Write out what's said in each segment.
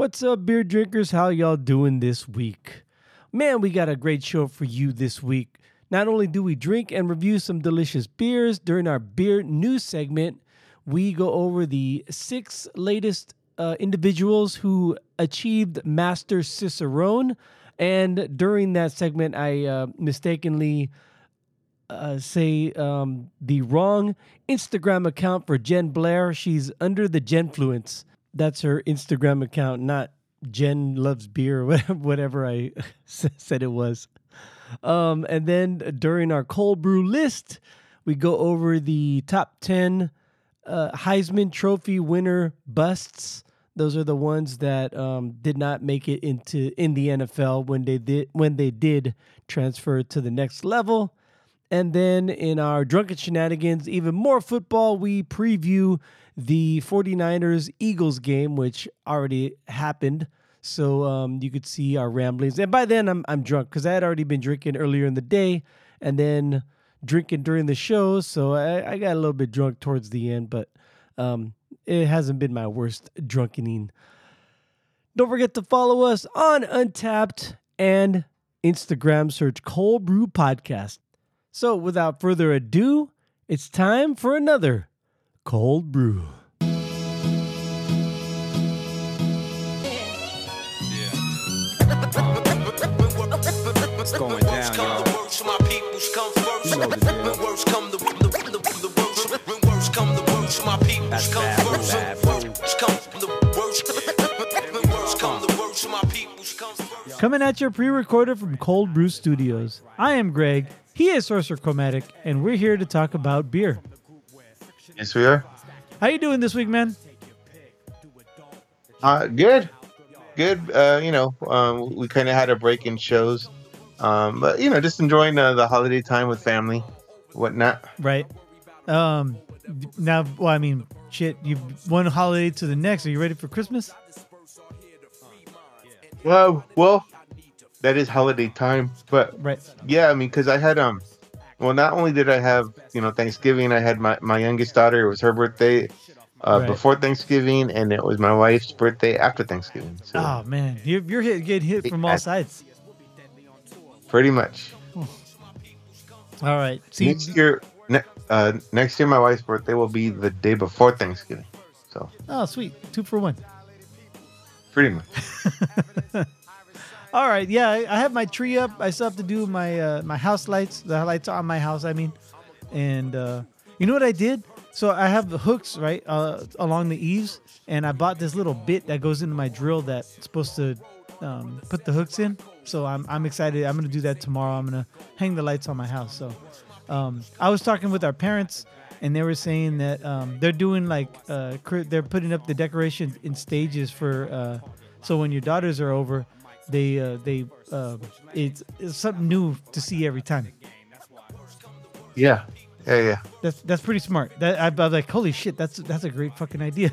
What's up, beer drinkers? How y'all doing this week? Man, we got a great show for you this week. Not only do we drink and review some delicious beers, during our beer news segment, we go over the 6 latest individuals who achieved Master Cicerone. And during that segment, I mistakenly say the wrong Instagram account for Jen Blair. She's under the Genfluence. That's her Instagram account, not Jen Loves Beer, whatever I said it was. And then during our cold brew list, we go over the top 10 Heisman Trophy winner busts. Those are the ones that did not make it in the NFL when they did transfer to the next level. And then in our Drunken Shenanigans, even more football, we preview the 49ers Eagles game, which already happened. So you could see our ramblings. And by then I'm drunk because I had already been drinking earlier in the day and then drinking during the show. So I got a little bit drunk towards the end, but it hasn't been my worst drunkening. Don't forget to follow us on Untappd and Instagram. Search Cold Brew Podcast. So without further ado, it's time for another Cold Brew. What's going down, y'all? Coming at your pre-recorded from Cold Brew Studios. I am Greg. He is Sorcerer Chromatic, and we're here to talk about beer. Yes, we are. How you doing this week, man? Good. We kind of had a break in shows, but just enjoying the holiday time with family, whatnot. Right. Now, you've one holiday to the next. Are you ready for Christmas? Well. That is holiday time, but right. Yeah, because I had not only did I have Thanksgiving, I had my youngest daughter. It was her birthday before Thanksgiving, and it was my wife's birthday after Thanksgiving. So. Oh man, you're getting hit from all sides. Pretty much. Oh. All right. See, next year, my wife's birthday will be the day before Thanksgiving. So. Oh, sweet, 2 for 1. Pretty much. All right, yeah, I have my tree up. I still have to do my my house lights, the lights on my house, And you know what I did? So I have the hooks, right, along the eaves, and I bought this little bit that goes into my drill that's supposed to put the hooks in. So I'm excited. I'm going to do that tomorrow. I'm going to hang the lights on my house. So I was talking with our parents, and they were saying that they're doing they're putting up the decorations in stages for so when your daughters are over, They it's something new to see every time. Yeah. That's pretty smart. I was like, holy shit, that's a great fucking idea.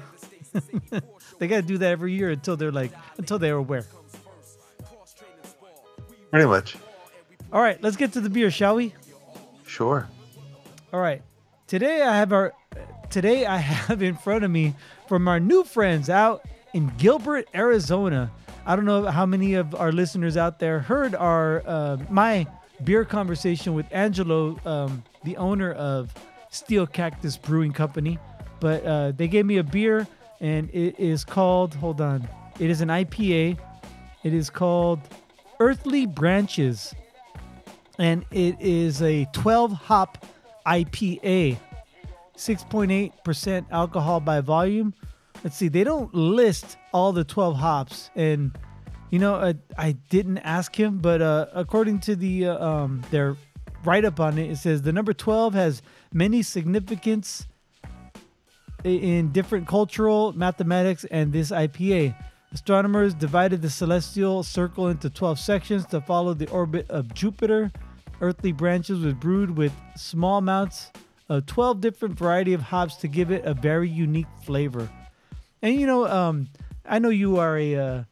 They gotta do that every year until they're aware. Pretty much. All right, let's get to the beer, shall we? Sure. All right. Today I have in front of me from our new friends out in Gilbert, Arizona. I don't know how many of our listeners out there heard my beer conversation with Angelo, the owner of Steel Cactus Brewing Company, but they gave me a beer, and it is called, it is an IPA. It is called Earthly Branches, and it is a 12-hop IPA, 6.8% alcohol by volume. Let's see, they don't list all the 12 hops, and I didn't ask him, but according to the their write-up on it says the number 12 has many significance in different cultural mathematics, and this IPA astronomers divided the celestial circle into 12 sections to follow the orbit of Jupiter. Earthly Branches was brewed with small amounts of 12 different variety of hops to give it a very unique flavor. And I know you are a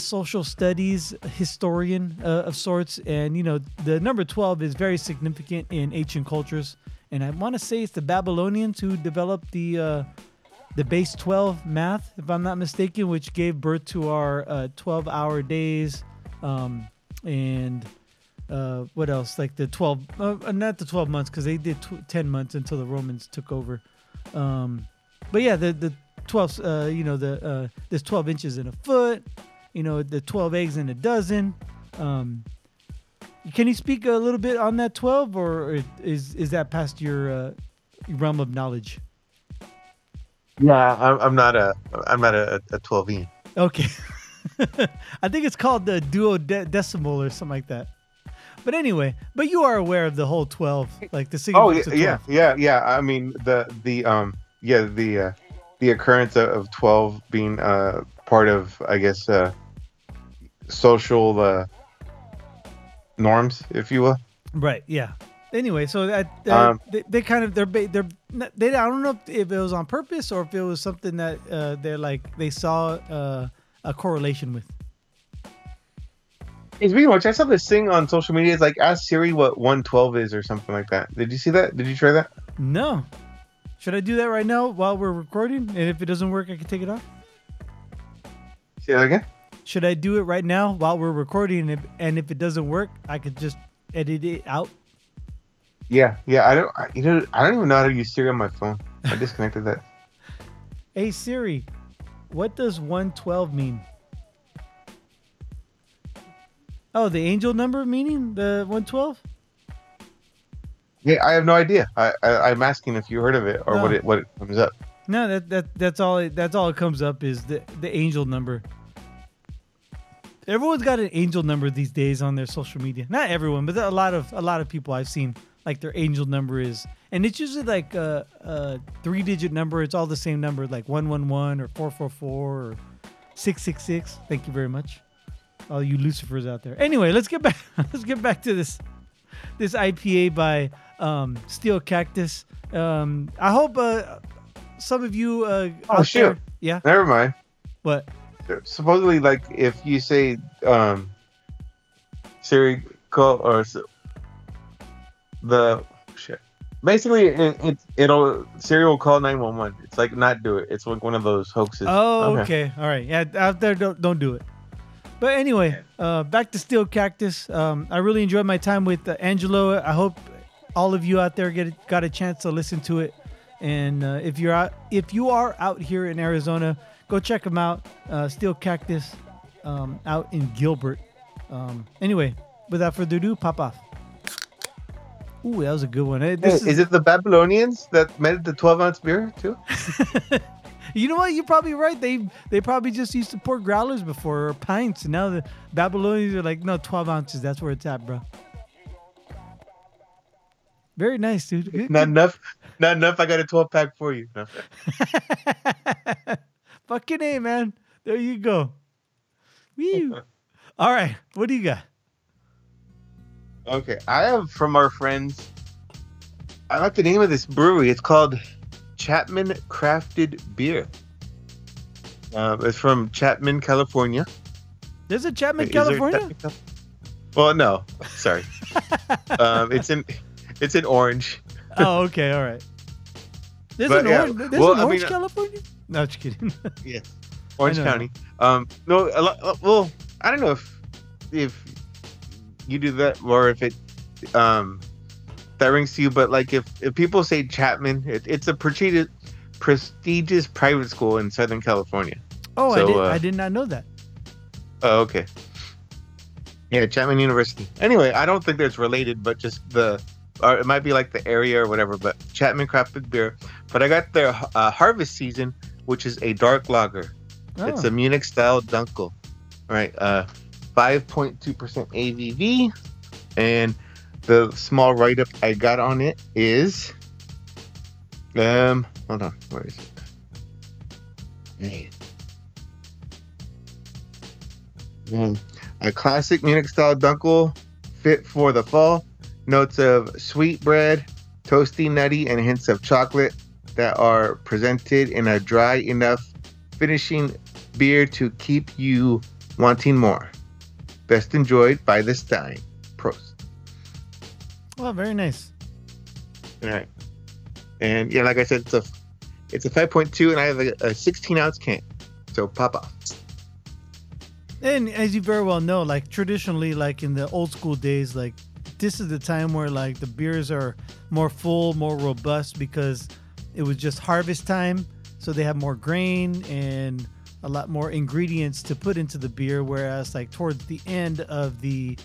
social studies historian of sorts, and the number 12 is very significant in ancient cultures. And I want to say it's the Babylonians who developed the the base 12 math, if I'm not mistaken, which gave birth to our 12-hour days, and what else? Like the 12, not the 12 months, because they did 10 months until the Romans took over. But yeah, the 12, you know, there's 12 inches in a foot, you know, the 12 eggs in a dozen. Can you speak a little bit on that 12, or is that past your realm of knowledge? Yeah, I'm not a 12-ian. Okay, I think it's called the duodecimal or something like that. But anyway, but you are aware of the whole 12, like the significance of 12. Yeah. I mean the occurrence of 12 being part of, I guess, social norms, if you will. Right. Yeah. Anyway, so that they I don't know if it was on purpose or if it was something that they saw a correlation with. Speaking of which, I saw this thing on social media. It's like, ask Siri what 112 is or something like that. Did you see that? Did you try that? No. Should I do that right now while we're recording? And if it doesn't work, I can take it off? Say that again? Should I do it right now while we're recording? And if it doesn't work, I could just edit it out? Yeah. I don't even know how to use Siri on my phone. I disconnected that. Hey, Siri, what does 112 mean? Oh, the angel number meaning the 112? Yeah, I have no idea. I'm asking if you heard of it or what it comes up. No, that's all it comes up is the angel number. Everyone's got an angel number these days on their social media. Not everyone, but a lot of people I've seen, like, their angel number is, and it's usually like a 3-digit number. It's all the same number, like 111 or 444 or 666. Thank you very much, all you Lucifers out there. Anyway, let's get back to this IPA by Steel Cactus. I hope some of you. Oh shoot! There, yeah. Never mind. What? Supposedly, like, if you say Siri call or the shit, basically it'll Siri will call 911. It's like not do it. It's like one of those hoaxes. Oh, okay. All right. Yeah, out there, don't do it. But anyway, back to Steel Cactus. I really enjoyed my time with Angelo. I hope all of you out there got a chance to listen to it. And if you are out here in Arizona, go check them out. Steel Cactus, out in Gilbert. Anyway, without further ado, pop off. Ooh, that was a good one. Is it the Babylonians that made the 12-ounce beer too? You know what? You're probably right. They probably just used to pour growlers before, or pints. And now the Babylonians are like, no, 12 ounces. That's where it's at, bro. Very nice, dude. Not enough. I got a 12-pack for you. No. Fucking A, man. There you go. Woo. All right. What do you got? Okay. I have from our friends. I like the name of this brewery. It's called Chapman Crafted Beer. It's from Chapman, California. There's a Chapman, California? Well, no. Sorry. It's in Orange. Oh, okay. All right. There's an Orange, California? No, just kidding. Yeah. Orange County. No, a lot, well, I don't know if you do that or if it that rings to you, but like if people say Chapman, it's a prestigious private school in Southern California. Oh, so, I did not know that. Oh, okay. Yeah, Chapman University. Anyway, I don't think that's related, but just it might be like the area or whatever. But Chapman Crafted Beer. But I got their Harvest Season, which is a dark lager. Oh. It's a Munich style dunkel. All right, 5.2% ABV, and the small write-up I got on it is, hold on, where is it? Hey. A classic Munich-style dunkel, fit for the fall. Notes of sweet bread, toasty, nutty, and hints of chocolate that are presented in a dry enough finishing beer to keep you wanting more. Best enjoyed by this time. Prost. Oh, very nice. All right. And yeah, like I said, it's a It's a 5.2, and I have a 16-ounce can. So pop off. And as you very well know, like traditionally, like in the old school days, like this is the time where like the beers are more full, more robust, because it was just harvest time. So they have more grain and a lot more ingredients to put into the beer. Whereas like towards the end of the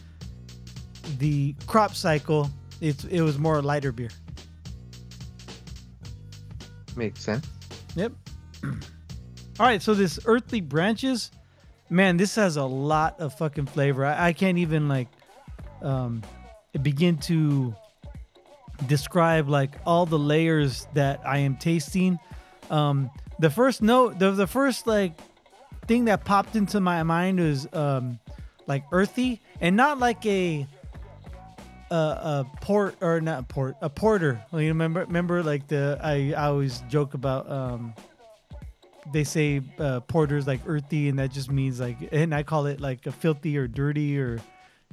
crop cycle, it was more lighter beer. Makes sense. Yep. All right. So this Earthly Branches, man, this has a lot of fucking flavor. I can't even like begin to describe like all the layers that I am tasting. The first note, the first like thing that popped into my mind is like earthy, and not like a porter. Like, you remember like I always joke about they say porter's like earthy, and that just means like, and I call it like a filthy or dirty or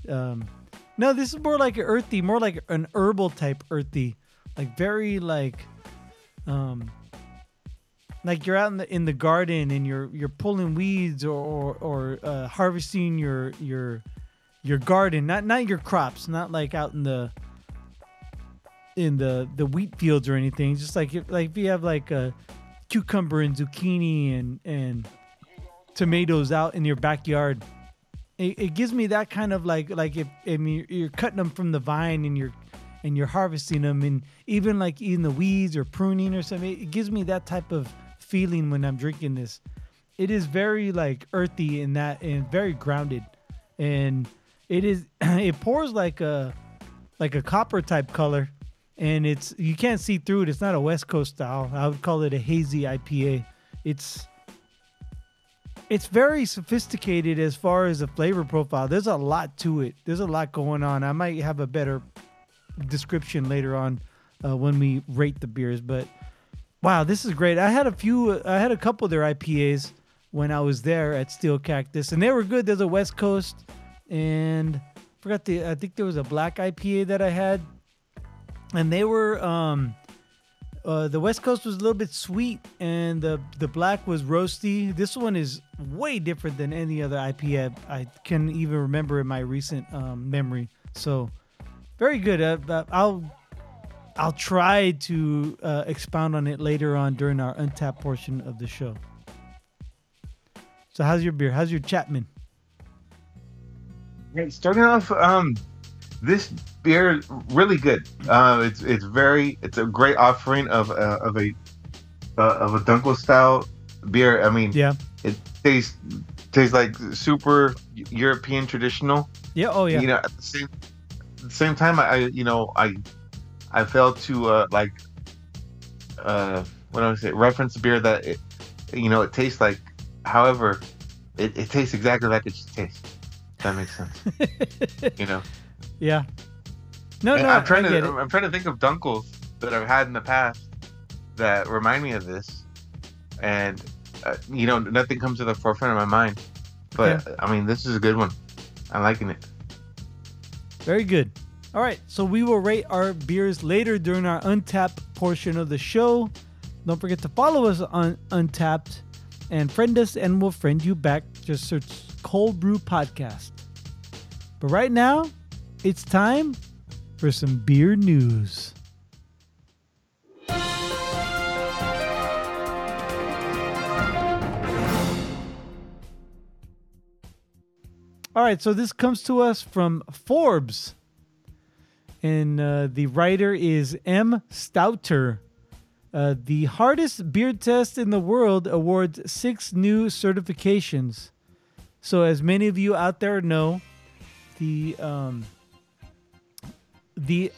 no, this is more like an earthy, more like an herbal type earthy, like very like you're out in the garden and you're pulling weeds or harvesting your garden, not your crops, not like out in the wheat fields or anything. Just like if you have like a cucumber and zucchini and tomatoes out in your backyard, it gives me that kind of like if I mean you're cutting them from the vine and you're harvesting them, and even like eating the weeds or pruning or something, it gives me that type of feeling when I'm drinking this. It is very like earthy in that, and very grounded, and it pours like a copper type color, and it's, you can't see through it. It's not a West Coast style. I would call it a hazy IPA. It's very sophisticated as far as the flavor profile. There's a lot to it. There's a lot going on. I might have a better description later on when we rate the beers, but wow, this is great. I had a couple of their IPAs when I was there at Steel Cactus, and they were good. There's a West Coast, and I think there was a black IPA that I had. And they were, the West Coast was a little bit sweet, and the black was roasty. This one is way different than any other IPA I can even remember in my recent memory. So, very good. I'll try to expound on it later on during our Untappd portion of the show. So, how's your beer? How's your Chapman? Right, starting off, this beer really good. It's a great offering of a Dunkel style beer. I mean, yeah, it tastes like super European traditional. Yeah, oh yeah. You know, at the same time, I failed to reference a beer that it tastes like. However, it tastes exactly like it should taste. If that makes sense. You know. Yeah. No. I'm trying to think of Dunkels that I've had in the past that remind me of this, and nothing comes to the forefront of my mind. But yeah. I mean, this is a good one. I'm liking it. Very good. All right, so we will rate our beers later during our Untappd portion of the show. Don't forget to follow us on Untappd, and friend us, and we'll friend you back. Just search Cold Brew Podcast. But right now, it's time for some beer news. All right, so this comes to us from Forbes. And the writer is M. Stouter. The hardest beer test in the world awards 6 new certifications. So as many of you out there know, the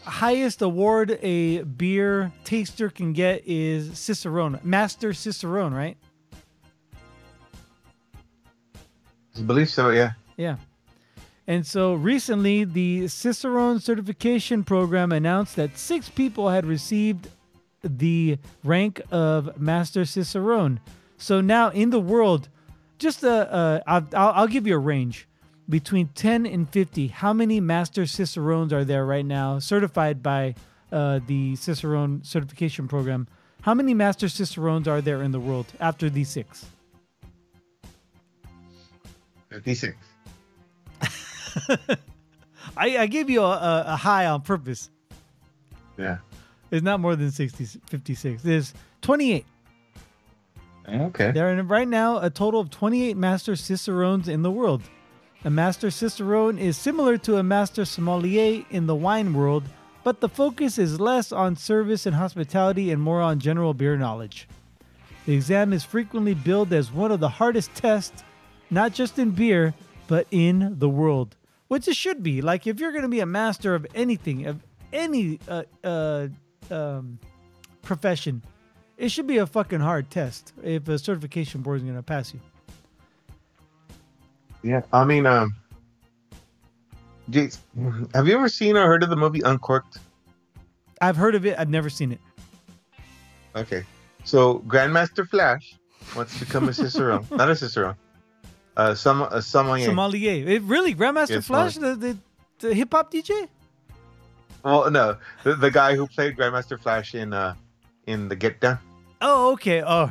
highest award a beer taster can get is Cicerone, Master Cicerone, right? I believe so, yeah. Yeah. And so recently, the Cicerone Certification Program announced that 6 people had received the rank of Master Cicerone. So now in the world, just I'll give you a range. Between 10 and 50, how many Master Cicerones are there right now certified by the Cicerone Certification Program? How many master Cicerones are there in the world after these six? 36. I gave you a high on purpose. Yeah. It's not more than 56. There's 28. Okay. There are right now a total of 28 master Cicerones in the world. A master Cicerone is similar to a master sommelier in the wine world, but the focus is less on service and hospitality and more on general beer knowledge. The exam is frequently billed as one of the hardest tests, not just in beer, but in the world. Which it should be. Like, if you're going to be a master of anything, of any profession, it should be a fucking hard test if a certification board is going to pass you. Yeah, I mean, have you ever seen or heard of the movie Uncorked? I've heard of it. I've never seen it. Okay. So Grandmaster Flash wants to become a Cicerone. Not a Cicerone. Sommelier. Sommelier. Really? Grandmaster Flash? The hip-hop DJ? Well, no. The guy who played Grandmaster Flash in The Get Down. Oh, okay. Oh,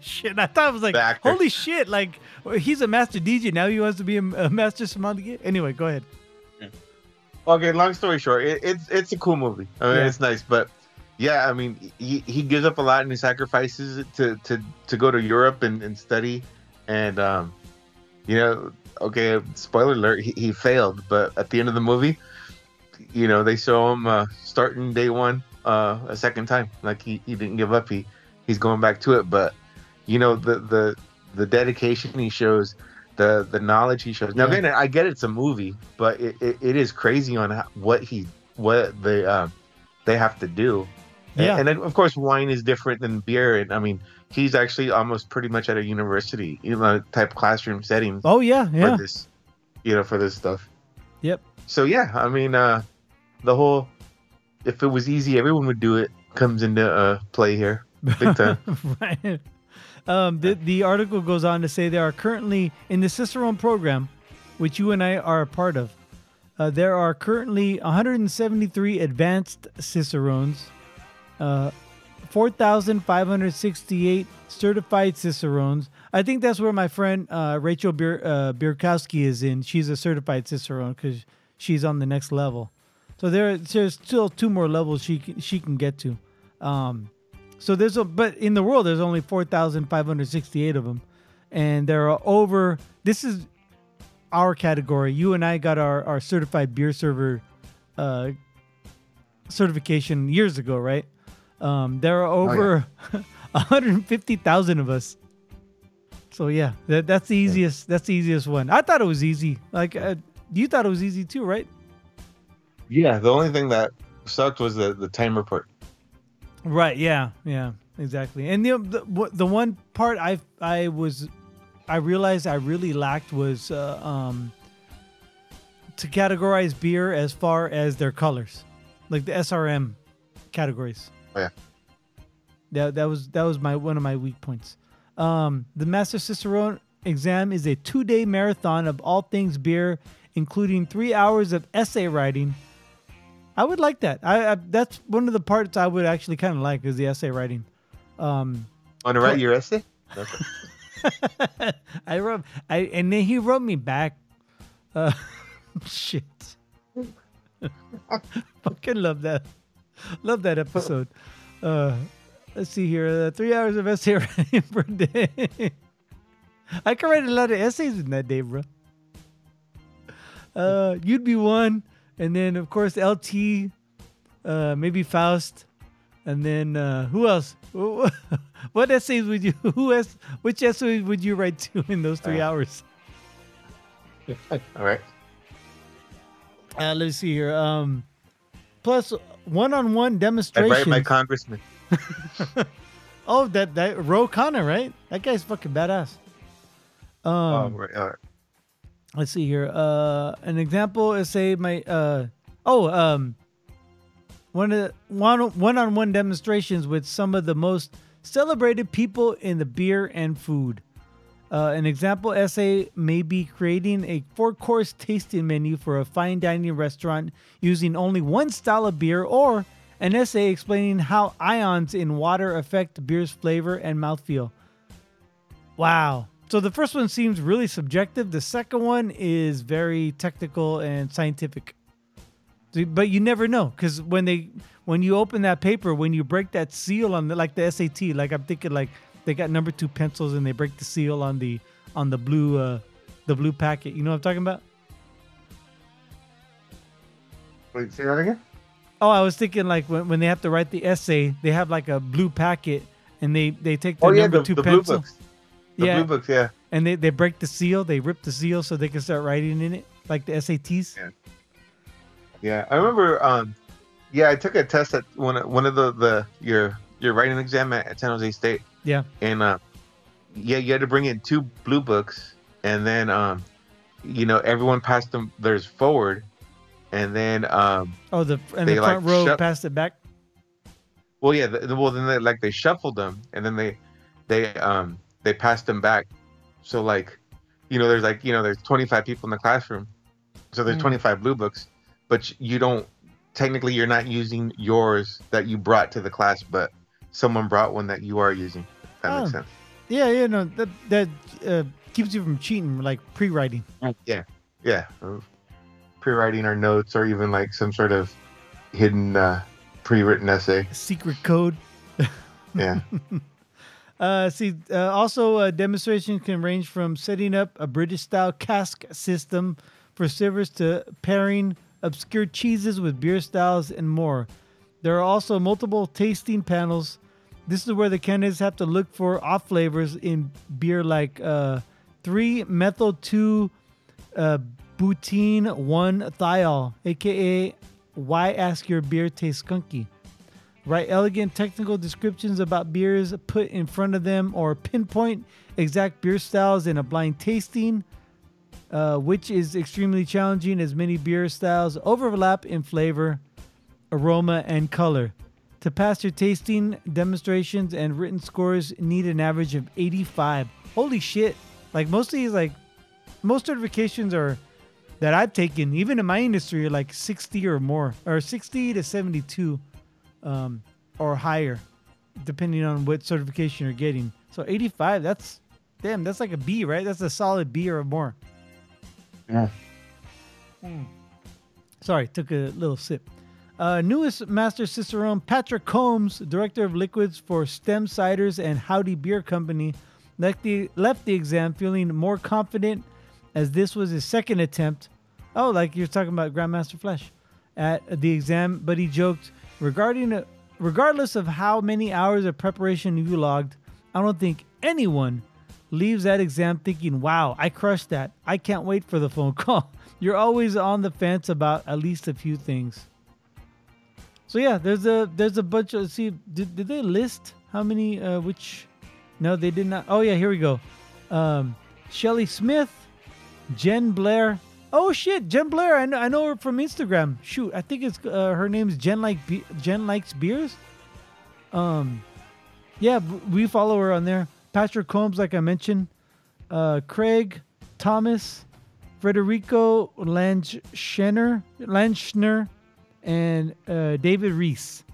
shit. I thought it was like, holy shit. Like, he's a master DJ. Now he wants to be a master sommelier. Anyway, go ahead. Yeah. Okay, long story short, it's a cool movie. I mean, it's nice. But, yeah, I mean, he gives up a lot and he sacrifices to go to Europe and study. And, you know, okay, spoiler alert, he failed. But at the end of the movie, you know, they show him starting day one a second time. Like, he didn't give up. He's going back to it. But, you know, the dedication he shows, the knowledge he shows. Now, granted, I get it's a movie, but it is crazy on what they have to do. Yeah. And then, of course, wine is different than beer. And, I mean, he's actually almost pretty much at a university, you know, type classroom setting. Oh, yeah. For this stuff. Yep. So, yeah, I mean, the whole, if it was easy, everyone would do it, comes into play here. Big time. Right. The article goes on to say there are currently, in the Cicerone program, which you and I are a part of, there are currently 173 advanced Cicerones, 4,568 certified Cicerones. I think that's where my friend Rachel Birkowski is in. She's a certified Cicerone because she's on the next level. So there's still two more levels she can get to. So but in the world, there's only 4,568 of them. And there are this is our category. You and I got our certified beer server certification years ago, right? There are over 150,000 of us. So yeah, that's the easiest. That's the easiest one. I thought it was easy. Like you thought it was easy too, right? Yeah. The only thing that sucked was the timer part. Right. Yeah. Yeah. Exactly. And the one part I realized I really lacked was to categorize beer as far as their colors, like the SRM categories. Oh, yeah. That was one of my weak points. The Master Cicerone exam is a 2-day marathon of all things beer, including 3 hours of essay writing. I would like that. I that's one of the parts I would actually kind of like is the essay writing. Want to write your essay? And then he wrote me back. Shit. Fucking love that. Love that episode. Let's see here. 3 hours of essay writing per day. I could write a lot of essays in that day, bro. You'd be one. And then, of course, LT. Maybe Faust. And then who else? What essays would you... Which essays would you write to in those 3 hours? All right. Let's see here. Plus... one-on-one demonstration. I write my congressman. Oh, that Ro Khanna, right? That guy's fucking badass. All right. Let's see here. An example is say my one-on-one demonstrations with some of the most celebrated people in the beer and food. An example essay may be creating a 4-course tasting menu for a fine dining restaurant using only one style of beer or an essay explaining how ions in water affect beer's flavor and mouthfeel. Wow. So the first one seems really subjective. The second one is very technical and scientific. But you never know, because when you open that paper, when you break that seal on the SAT, like I'm thinking like they got number 2 pencils and they break the seal on the blue blue packet. You know what I'm talking about? Wait, say that again? Oh, I was thinking like when they have to write the essay, they have like a blue packet and they take the number two pencil. Blue books. Blue books, yeah. And they break the seal, they rip the seal so they can start writing in it, like the SATs. Yeah, I remember. I took a test at one of the your writing exam at San Jose State. Yeah. And you had to bring in 2 blue books, and then everyone passed them theirs forward, and then the front row passed it back. Well, yeah. Then they shuffled them, and then they passed them back. So there's 25 people in the classroom, so there's 25 blue books. But you're not using yours that you brought to the class, but someone brought one that you are using. That makes sense. Yeah, that keeps you from cheating, like pre-writing. Yeah. Pre-writing our notes or even like some sort of hidden pre-written essay. Secret code. Yeah. Demonstrations can range from setting up a British-style cask system for servers to pairing obscure cheeses with beer styles, and more. There are also multiple tasting panels. This is where the candidates have to look for off flavors in beer like 3-methyl-2-butene-1-thiol, aka why ask your beer taste skunky? Write elegant technical descriptions about beers put in front of them or pinpoint exact beer styles in a blind tasting. Which is extremely challenging as many beer styles overlap in flavor, aroma, and color. To pass your tasting demonstrations and written scores, need an average of 85. Holy shit. Like most certifications are that I've taken, even in my industry, are like 60 or more, or 60 to 72 or higher, depending on what certification you're getting. So 85, that's like a B, right? That's a solid B or more. Yeah. Sorry, took a little sip. Newest Master Cicerone, Patrick Combs, Director of Liquids for Stem Ciders and Howdy Beer Company, left the exam feeling more confident as this was his second attempt. Oh, like you're talking about Grandmaster Flash at the exam, but he joked, regardless of how many hours of preparation you logged, I don't think anyone leaves that exam thinking, wow, I crushed that. I can't wait for the phone call. You're always on the fence about at least a few things. So yeah, there's a bunch of, see, did they list how many, no, they did not. Oh yeah, here we go. Shelly Smith, Jen Blair. Oh shit, Jen Blair, I know her from Instagram. Shoot, I think it's, her name's Jen Likes Beers. Yeah, we follow her on there. Patrick Combs, like I mentioned, Craig Thomas, Frederico Lanschner, and David Reese.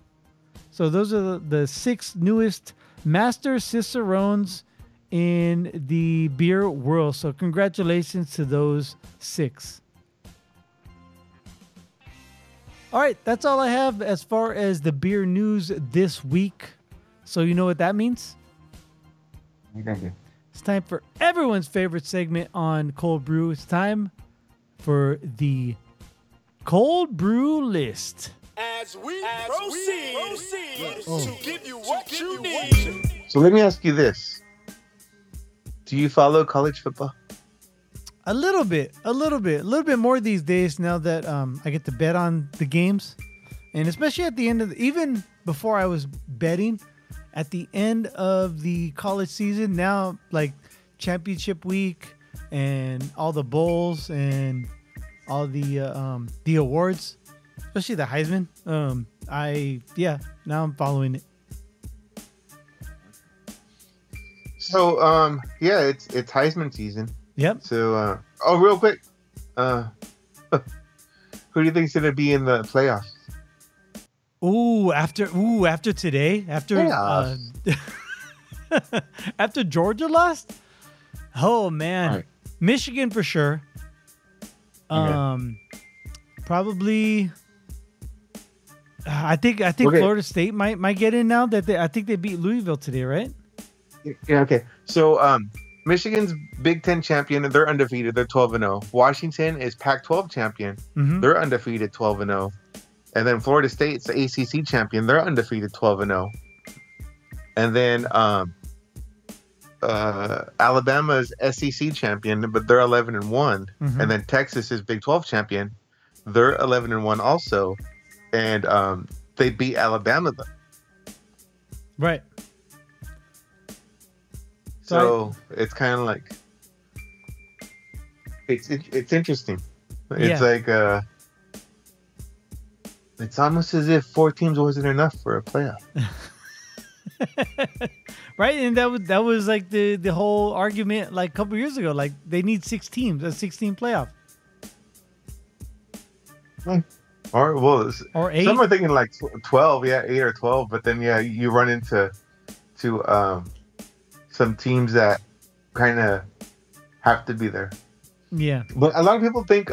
So those are the 6 newest Master Cicerones in the beer world. So congratulations to those 6. All right, that's all I have as far as the beer news this week. So you know what that means? Thank you. It's time for everyone's favorite segment on Cold Brew. It's time for the Cold Brew List. As we proceed to give you what you need. So let me ask you this. Do you follow college football? A little bit more these days now that I get to bet on the games. And especially at the end of even before I was betting, at the end of the college season, now like championship week and all the bowls and all the awards, especially the Heisman, now I'm following it. So it's Heisman season. Yep. So real quick, who do you think is going to be in the playoffs? After today, after Georgia lost. Oh man, right. Michigan for sure. Okay. Probably. I think okay. Florida State might get in now that I think they beat Louisville today, right? Yeah. Okay. So Michigan's Big Ten champion. They're undefeated. They're 12-0. Washington is Pac-12 champion. Mm-hmm. They're undefeated, 12-0. And then Florida State's the ACC champion. They're undefeated, 12-0. And then Alabama's SEC champion, but they're 11-1. Mm-hmm. And then Texas is Big 12 champion. They're 11-1 also. And they beat Alabama, though. Right. So it's kind of like it's interesting. It's like it's almost as if four teams wasn't enough for a playoff. Right, and that was like the whole argument like a couple years ago. Like they need 6 teams, a 16 playoff. Right. Or 8. Some are thinking like 12, 8 or 12. But then you run into some teams that kind of have to be there. Yeah, but a lot of people think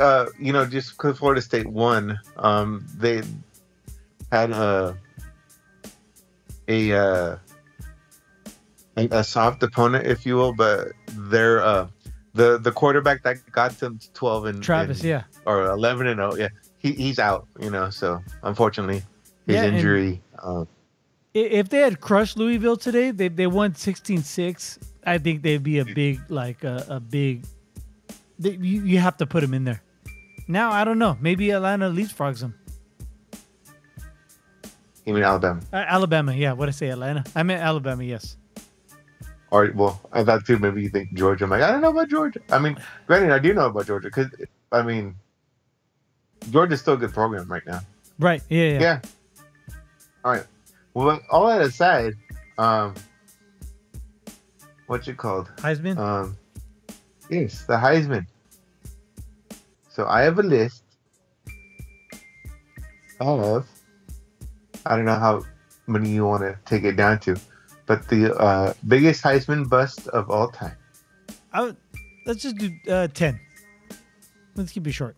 just because Florida State won, they had a soft opponent, if you will. But they're the quarterback that got them to 12 Travis, or 11-0, He's out, so unfortunately his injury. If they had crushed Louisville today, they won 16-6. I think they'd be a big, like a big. You have to put them in there. Now I don't know. Maybe Atlanta leapfrogs them. You mean Alabama? Alabama, yeah. What did I say? Atlanta. I meant Alabama. Yes. All right. Well, I thought too. Maybe you think Georgia. I'm like, I don't know about Georgia. I mean, granted, I do know about Georgia because Georgia's still a good program right now. Right. Yeah. All right. Well, all that aside, what's it called? Heisman? Yes, the Heisman. So I have a list of, I don't know how many you want to take it down to, but the biggest Heisman bust of all time. Let's just do 10. Let's keep it short.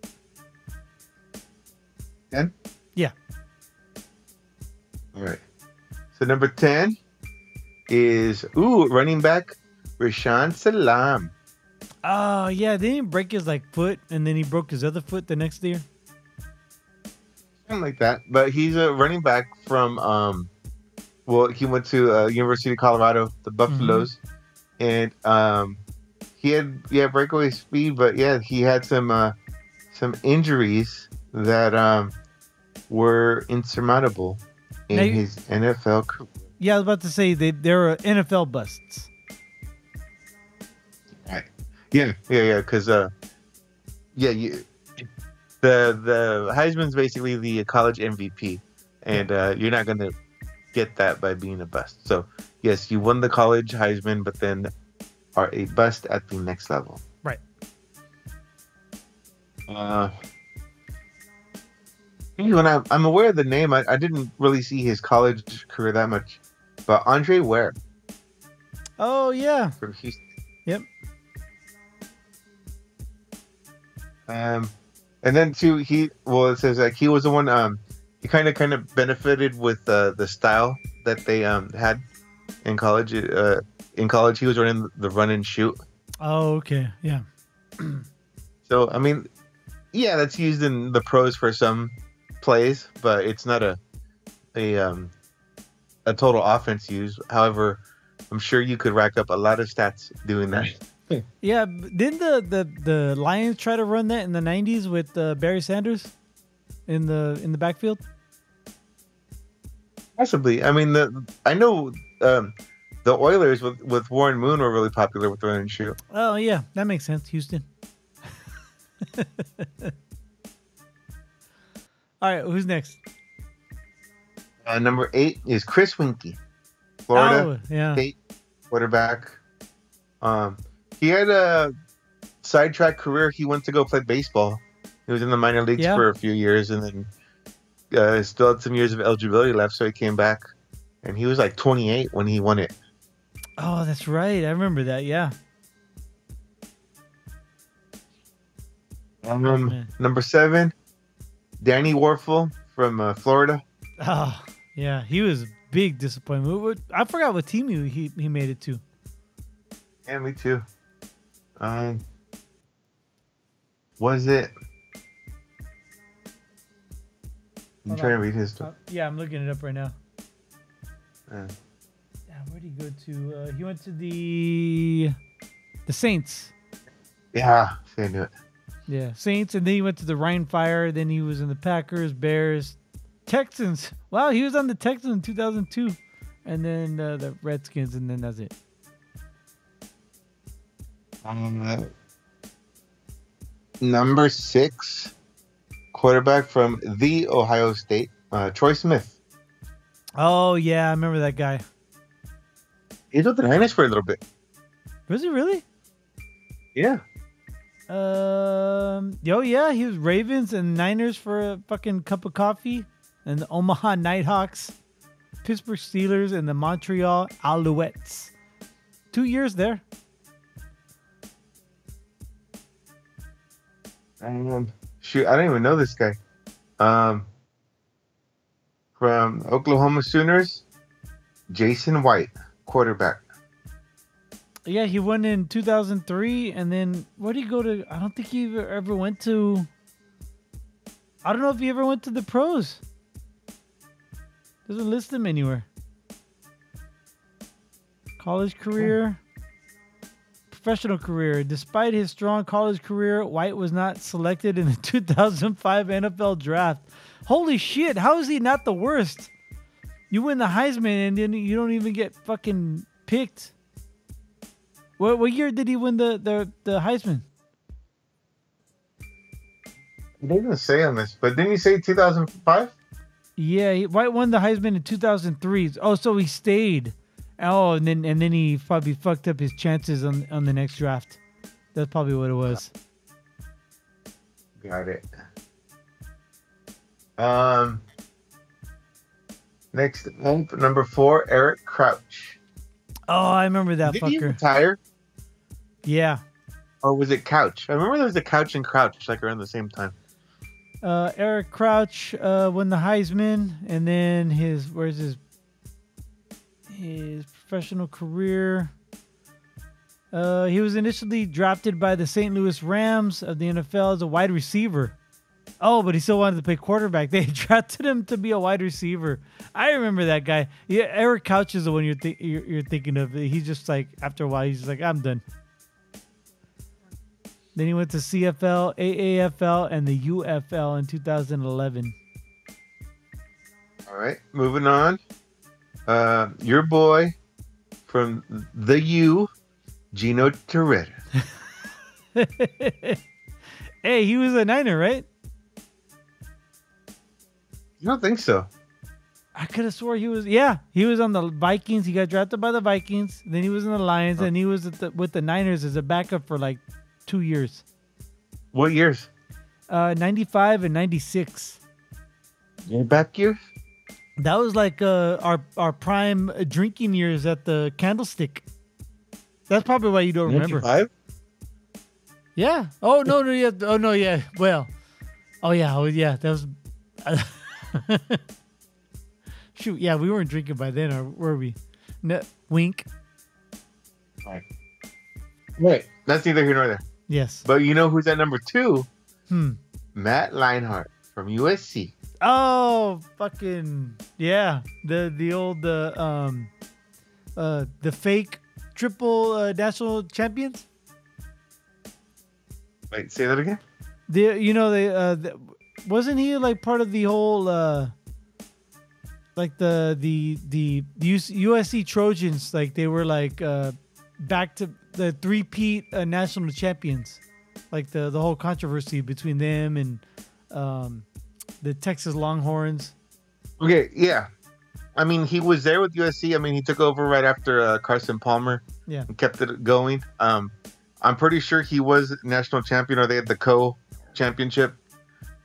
10? Yeah. All right. So number 10 is running back Rashaan Salam. Oh yeah, didn't he break his foot and then he broke his other foot the next year? Something like that. But he's a running back from he went to University of Colorado, the Buffaloes, mm-hmm. and he had breakaway speed, but he had some injuries that were insurmountable in his NFL career. Yeah, I was about to say there are NFL busts. Right. Yeah. Because the Heisman's basically the college MVP, and you're not gonna get that by being a bust. So yes, you won the college Heisman, but then are a bust at the next level. Right. When I'm aware of the name, I didn't really see his college career that much, but Andre Ware. Oh yeah, from Houston. Yep. And then too, it says like he was the one. He kind of benefited with the style that they had in college. In college, he was running the run and shoot. Oh okay, yeah. So I mean, yeah, that's used in the pros for some plays, but it's not a total offense used. However, I'm sure you could rack up a lot of stats doing that. Yeah, didn't the Lions try to run that in the 90s with Barry Sanders in the backfield? Possibly. I mean, the Oilers with Warren Moon were really popular with the run and shoot. Oh yeah, that makes sense. Houston. All right, who's next? Number 8 is Chris Winkie, Florida State quarterback. He had a sidetrack career. He went to go play baseball. He was in the minor leagues for a few years, and then still had some years of eligibility left, so he came back, and he was like 28 when he won it. Oh, that's right. I remember that. Yeah. Number 7, Danny Warfel from Florida. Oh, yeah. He was a big disappointment. I forgot what team he made it to. Yeah, me too. Was it? I'm trying to read his story. Yeah, I'm looking it up right now. Where'd he go to? He went to the Saints. Yeah, they knew it. Yeah, Saints, and then he went to the Rhine Fire. Then he was in the Packers, Bears, Texans. Wow, he was on the Texans in 2002, and then the Redskins, and then that's it. Number 6, quarterback from the Ohio State, Troy Smith. Oh yeah, I remember that guy. He's with the Niners for a little bit. Was he really? Yeah. Oh yeah, he was Ravens and Niners for a fucking cup of coffee, and the Omaha Nighthawks, Pittsburgh Steelers, and the Montreal Alouettes. 2 years there. Shoot, I don't even know this guy. From Oklahoma Sooners, Jason White, quarterback. Yeah, he won in 2003, and then where did he go to? I don't think he ever went to... I don't know if he ever went to the pros. Doesn't list him anywhere. College career, professional career. Despite his strong college career, White was not selected in the 2005 NFL draft. Holy shit, how is he not the worst? You win the Heisman, and then you don't even get fucking picked. What year did he win the Heisman? They didn't say on this, but didn't he say 2005? Yeah, White won the Heisman in 2003. Oh, so he stayed. Oh, and then he probably fucked up his chances on the next draft. That's probably what it was. Got it. Next up, number 4, Eric Crouch. Oh, I remember that fucker. Did he retire? Yeah. Or was it Couch? I remember there was a Couch and Crouch like around the same time. Eric Crouch won the Heisman, and then his professional career. He was initially drafted by the St. Louis Rams of the NFL as a wide receiver. Oh, but he still wanted to play quarterback. They drafted him to be a wide receiver. I remember that guy. Yeah, Eric Couch is the one you're thinking of. He's just like, after a while, he's just like, I'm done. Then he went to CFL, AAFL, and the UFL in 2011. All right, moving on. Your boy from the U, Gino Toretta. Hey, he was a Niner, right? I don't think so. I could have swore he was. Yeah, he was on the Vikings. He got drafted by the Vikings. Then he was in the Lions, and he was with the Niners as a backup for like 2 years. What years? 95 and 96. Your back years? That was like our prime drinking years at the Candlestick. That's probably why you don't remember. 95? Yeah. Oh no. Yeah. Oh no. Yeah. Well. Oh yeah. Oh yeah. That was. Shoot, yeah, we weren't drinking by then, or were we? No, wink. Right. Wait, that's neither here nor there. Yes. But you know who's at number 2? Matt Leinart from USC. Oh, fucking yeah! The old the fake triple national champions. Wait, say that again. Wasn't he like part of the whole like the USC Trojans? Like they were like back to the three-peat national champions. Like the whole controversy between them and the Texas Longhorns. Okay, yeah. I mean, he was there with USC. I mean, he took over right after Carson Palmer. Yeah, and kept it going. I'm pretty sure he was national champion, or they had the co-championship.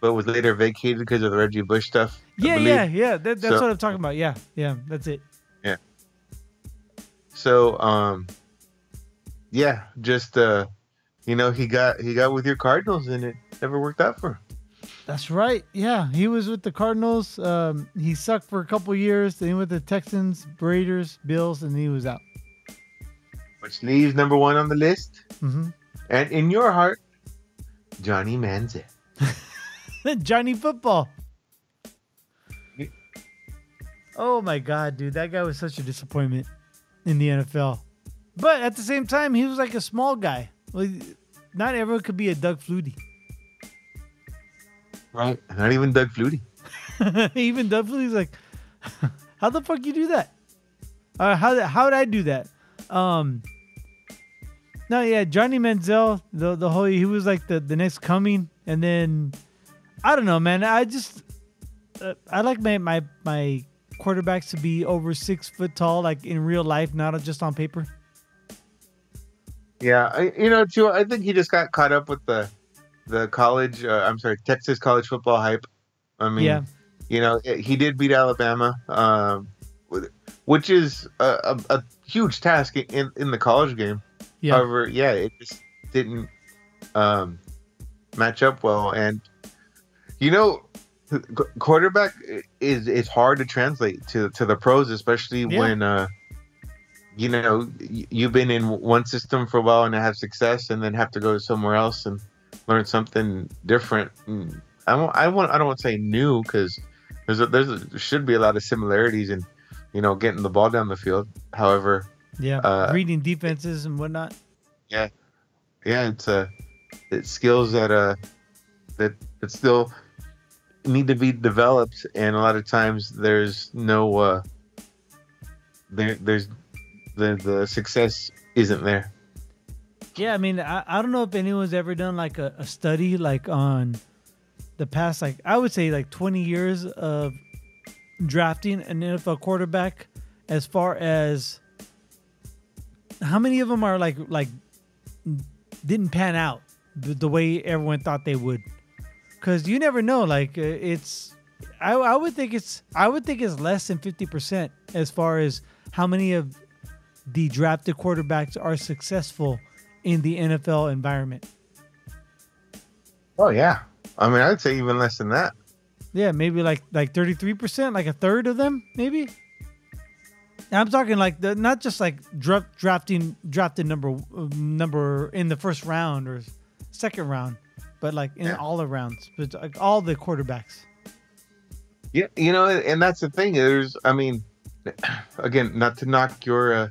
But was later vacated because of the Reggie Bush stuff. Yeah. That's what I'm talking about. Yeah, that's it. Yeah. So, yeah, just you know, he got with your Cardinals and it never worked out for him. That's right. Yeah, he was with the Cardinals. He sucked for a couple years. Then he went to the Texans, Raiders, Bills, and he was out. Which leaves number one on the list, mm-hmm. and in your heart, Johnny Manziel. Johnny Football. Oh my God, dude, that guy was such a disappointment in the NFL. But at the same time, he was like a small guy. Like, not everyone could be a Doug Flutie. Right, not even Doug Flutie. Even Doug Flutie's like, how the fuck you do that? How'd I do that? No, yeah, Johnny Manziel, the whole, he was like the next coming, and then I don't know, man. I just I like my quarterbacks to be over 6 foot tall, like in real life, not just on paper. Yeah, I think he just got caught up with the college, Texas college football hype. I mean, yeah. You know, he did beat Alabama, which is a huge task in the college game. Yeah. However, yeah, it just didn't match up well. And, you know, quarterback it's hard to translate to the pros, especially when, you know, you've been in one system for a while and have success and then have to go somewhere else and learn something different. I don't want to say new because there should be a lot of similarities in, you know, getting the ball down the field. However, yeah, reading defenses and whatnot. Yeah, it's skills that still need to be developed, and a lot of times there's no the success isn't there. Yeah, I mean, I don't know if anyone's ever done like a study like on the past, like I would say like 20 years of drafting an NFL quarterback as far as how many of them are like didn't pan out the way everyone thought they would. Because you never know, like I would think it's less than 50% as far as how many of the drafted quarterbacks are successful in the NFL environment. Oh yeah, I mean, I'd say even less than that. Yeah, maybe like 33%, like a third of them, maybe. And I'm talking like not just like drafted number in the first round or second round, but like in all rounds, but like all the quarterbacks. Yeah, you know, and that's the thing. I mean, again, not to knock your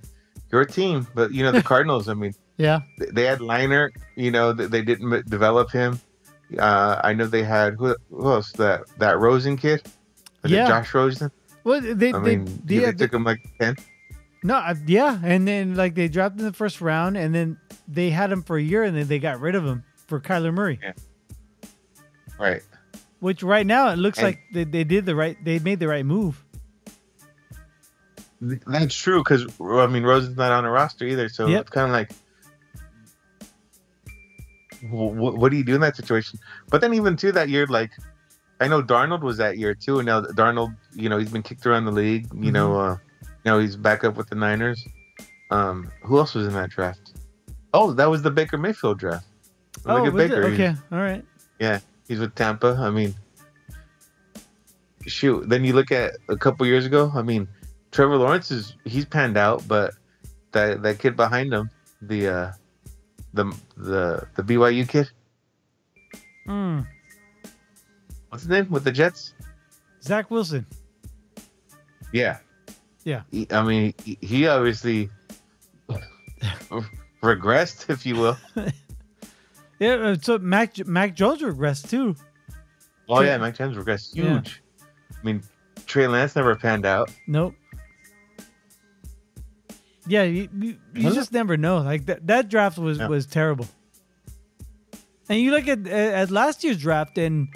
team, but you know the Cardinals. I mean. Yeah, they had Liner. You know, they didn't develop him. I know they had who else? That Rosen kid. Josh Rosen. Well, they took him like 10. No, yeah, and then like they dropped him in the first round, and then they had him for a year, and then they got rid of him for Kyler Murray. Yeah. Right. Which right now it looks like they did they made the right move. That's true, because I mean Rosen's not on the roster either, so it's kind of like. What do you do in that situation? But then even too that year, like I know Darnold was that year too, and now Darnold, you know, he's been kicked around the league. You mm-hmm. know, you know, he's back up with the Niners. Who else was in that draft? Oh, that was the Baker Mayfield draft. Oh, was Baker. It? Okay, all right. Yeah, he's with Tampa. I mean, shoot. Then you look at a couple years ago. I mean, Trevor Lawrence he's panned out, but that kid behind him, The BYU kid. What's his name with the Jets? Zach Wilson. Yeah. He obviously regressed, if you will. Yeah. So Mac Jones regressed too. Oh yeah, Mac Jones regressed huge. Yeah. I mean, Trey Lance never panned out. Nope. Yeah, you just never know. Like that draft was terrible. And you look at last year's draft, and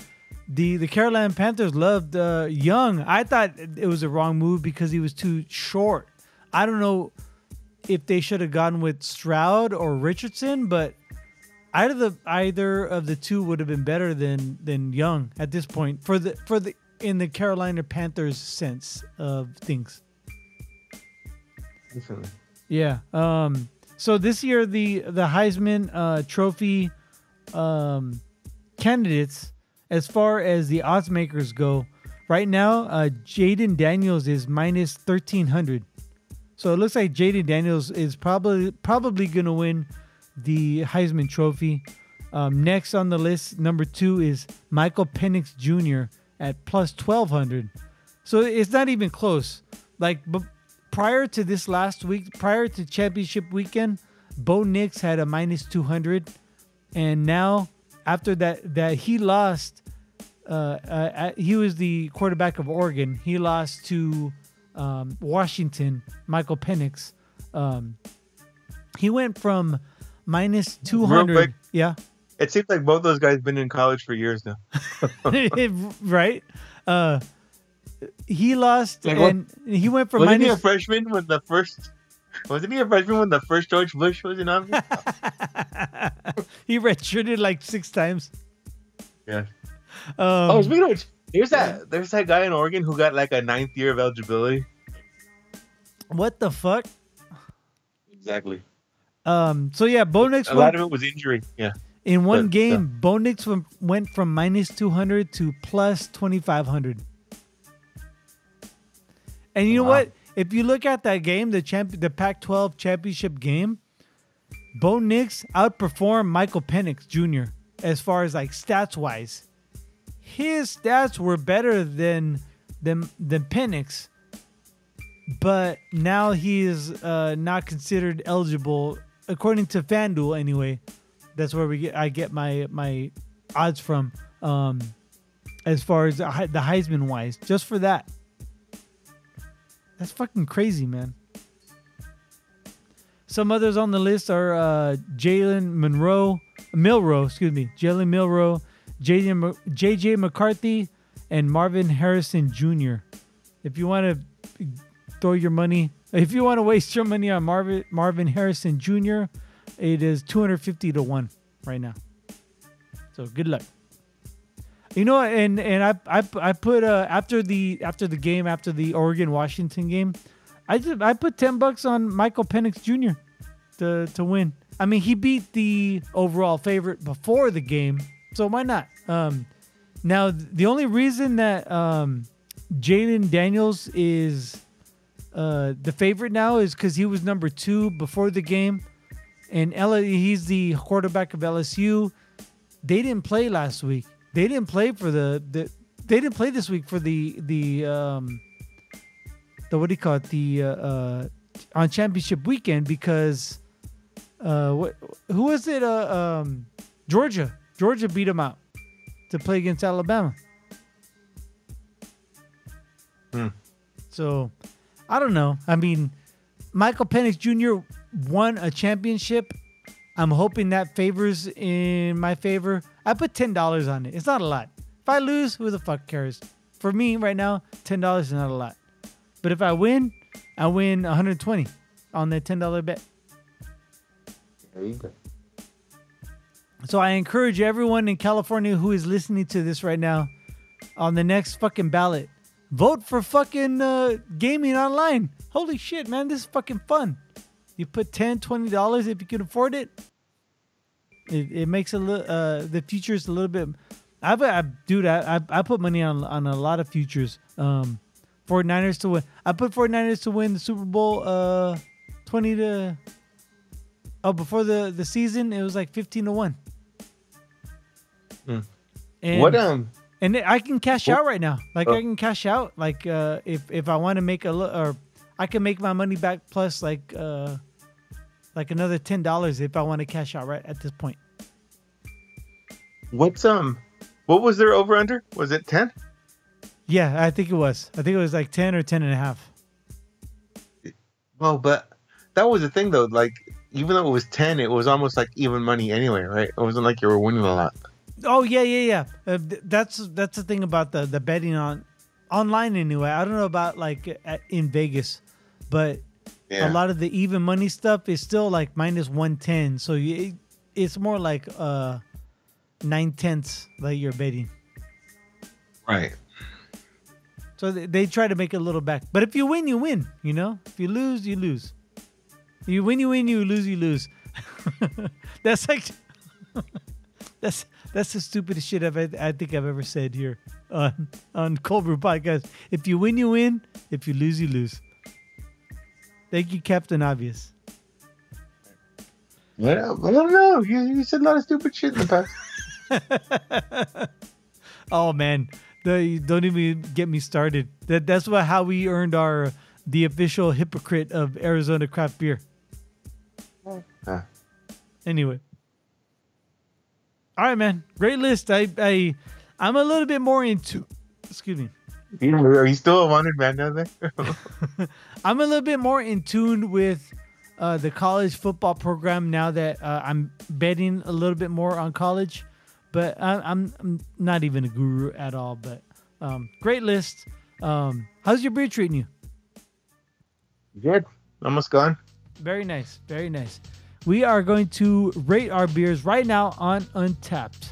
the Carolina Panthers loved Young. I thought it was a wrong move because he was too short. I don't know if they should have gone with Stroud or Richardson, but either of the two would have been better than Young at this point for the in the Carolina Panthers sense of things. Definitely. Yeah. So this year, the Heisman Trophy candidates, as far as the odds makers go, right now, Jaden Daniels is minus 1,300. So it looks like Jaden Daniels is probably going to win the Heisman Trophy. Next on the list, number 2 is Michael Penix Jr. at plus 1,200. So it's not even close. Like, prior to this last week, prior to championship weekend, Bo Nix had a minus 200. And now, after that he lost, he was the quarterback of Oregon. He lost to Washington, Michael Penix. He went from minus 200. Yeah. It seems like both those guys have been in college for years now. Right? He lost, like, and he went from minus... Wasn't he a freshman when the first George Bush was in office? He redshirted like 6 times. Yeah. Speaking of, there's that guy in Oregon who got like a 9th year of eligibility. What the fuck? Exactly. So yeah, Bo Nix... A lot of it was injury, yeah. In one game, Bo Nix went from minus 200 to plus 2,500. And you know what? If you look at that game, the Pac-12 championship game, Bo Nix outperformed Michael Penix Jr. as far as like stats-wise. His stats were better than Penix, but now he is not considered eligible, according to FanDuel anyway. That's where I get my odds from, as far as the Heisman wise, just for that. That's fucking crazy, man. Some others on the list are Jalen Milroe, JJ McCarthy, and Marvin Harrison Jr. If you want to waste your money on Marvin Harrison Jr., it is 250 to 1 right now. So good luck. You know, and I put after the game, after the Oregon Washington game, I put $10 on Michael Penix Jr. to win. I mean, he beat the overall favorite before the game, so why not? Now the only reason that Jaden Daniels is the favorite now is because he was number 2 before the game. And he's the quarterback of LSU. They didn't play last week. They didn't play They didn't play this week for the what do you call it? The on championship weekend because who was it? Georgia. Georgia beat them out to play against Alabama. So I don't know. I mean, Michael Penix Jr. won a championship. I'm hoping that favors in my favor. I put $10 on it. It's not a lot. If I lose, who the fuck cares? For me right now, $10 is not a lot. But if I win $120 on that $10 bet. There you go. So I encourage everyone in California who is listening to this right now, on the next fucking ballot, vote for fucking gaming online. Holy shit, man. This is fucking fun. You put $10, $20 if you can afford it. It makes the futures a little bit. I put money on a lot of futures. 49ers to win. I put 49ers to win the Super Bowl. 20 to. Oh, before the season, it was like 15 to 1. And what and I can cash out right now. Like I can cash out. Like if I want to make I can make my money back plus like another $10 if I want to cash out right at this point. What was their over under? Was it 10? Yeah, I think it was. I think it was like 10 or 10.5. Well, but that was the thing though. Like even though it was 10, it was almost like even money anyway, right? It wasn't like you were winning a lot. Oh yeah. That's the thing about the betting on. Online anyway. I don't know about like in Vegas, but a lot of the even money stuff is still like minus 110. So it's more like 9/10 like you're betting. Right. So they try to make it a little back. But if you win, you win, you know? If you lose, you lose. You win, you win, you lose, you lose. That's like... That's the stupidest shit I think I've ever said here on Cold Brew Podcast. If you win, you win. If you lose, you lose. Thank you, Captain Obvious. Well, I don't know. You said a lot of stupid shit in the past. Oh, man. Don't even get me started. That's how we earned the official hypocrite of Arizona craft beer. Anyway. All right, man. Great list. I'm a little bit more into... Excuse me. Are you still a wanted man down there? I'm a little bit more in tune with the college football program now that I'm betting a little bit more on college. But I'm not even a guru at all. But great list. How's your beer treating you? Good. Almost gone. Very nice. Very nice. We are going to rate our beers right now on Untappd.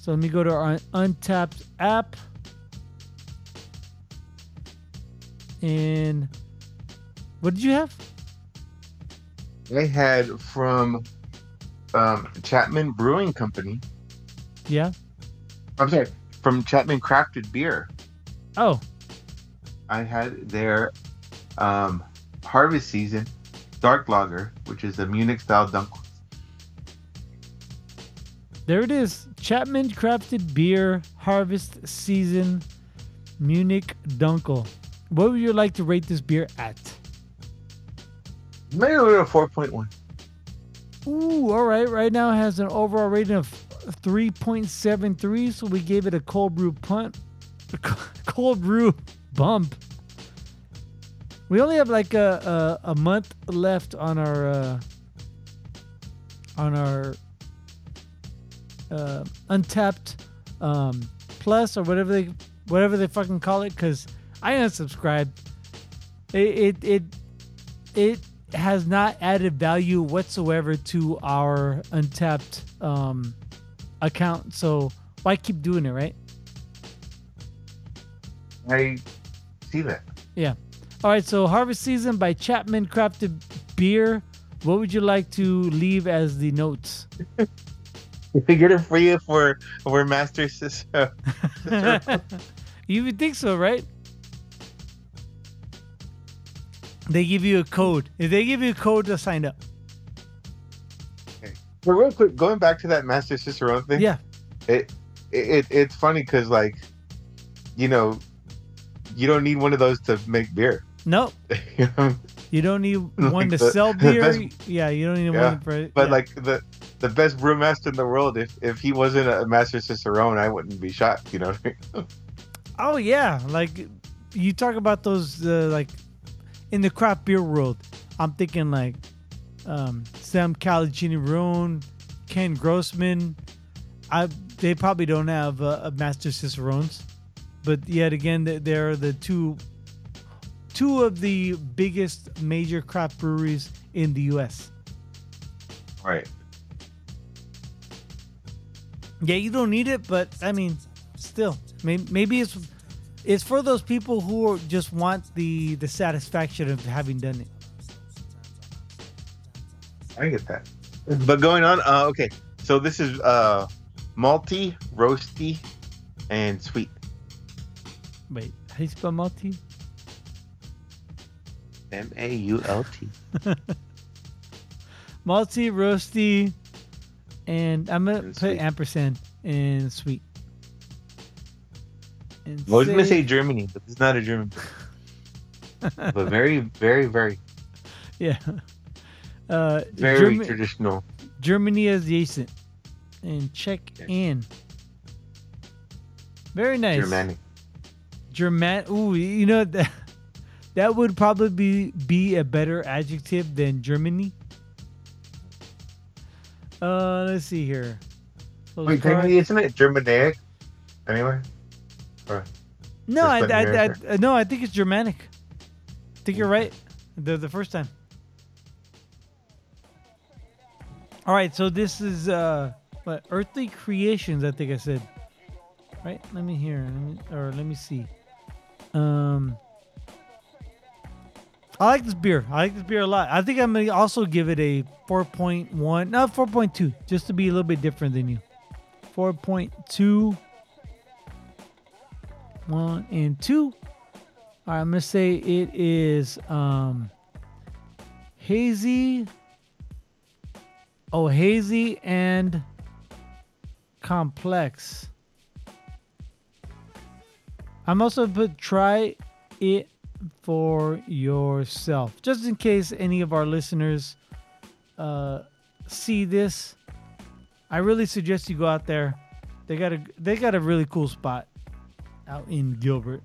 So let me go to our Untappd app. And what did you have? I had from Chapman Brewing Company. Yeah. I'm sorry, from Chapman Crafted Beer. Oh. I had their Harvest Season Dark Lager, which is a Munich-style dunkel. There it is. Chapman Crafted Beer, Harvest Season, Munich Dunkel. What would you like to rate this beer at? Maybe a 4.1. Ooh, all right. Right now it has an overall rating of 3.73, so we gave it a cold brew bump. We only have like a month left on our Untappd Plus or whatever they fucking call it, because I unsubscribed. It has not added value whatsoever to our Untappd account, so why keep doing it, right? I see that. Yeah. All right, so Harvest Season by Chapman Crafted Beer. What would you like to leave as the notes? We figured it for you for Master Cicero. You would think so, right? They give you a code. If they give you a code, to sign up. Okay. Well, real quick, going back to that Master Cicero thing. Yeah. It's funny because, like, you know, you don't need one of those to make beer. Nope. You don't need one to sell beer. Best, you don't need one for. But like the best brewmaster in the world, if he wasn't a Master Cicerone, I wouldn't be shocked. You know. Oh yeah, like you talk about those like in the craft beer world. I'm thinking like Sam Caligini-Roon, Ken Grossman. They probably don't have Master Cicerones. But yet again, they're the two of the biggest major craft breweries in the U.S. All right. Yeah, you don't need it, but I mean, still, maybe it's for those people who just want the satisfaction of having done it. I get that. But going on, okay. So this is malty, roasty, and sweet. Wait, how do you spell malty? M-A-U-L-T. Malty, roasty, and I'm going to put ampersand and sweet. And I was going to say Germany, but it's not a German. But very, very, very. Yeah. Very traditional. Germany adjacent. And check in. Very nice. Germanic. Ooh, you know, that would probably be a better adjective than Germany. Let's see here. Wait, technically, isn't it Germanic? Anyway? Or no, I think it's Germanic. I think you're right. The first time. All right, so this is Earthly Creations, I think I said. Right? Let me see. I like this beer. I like this beer a lot. I think I'm going to also give it a 4.1. No, 4.2, just to be a little bit different than you. 4.2. 1 and 2. All right, I'm going to say it is hazy. Oh, hazy and complex. I'm also going to put try it for yourself, just in case any of our listeners see this. I really suggest you go out there. They got a really cool spot out in Gilbert.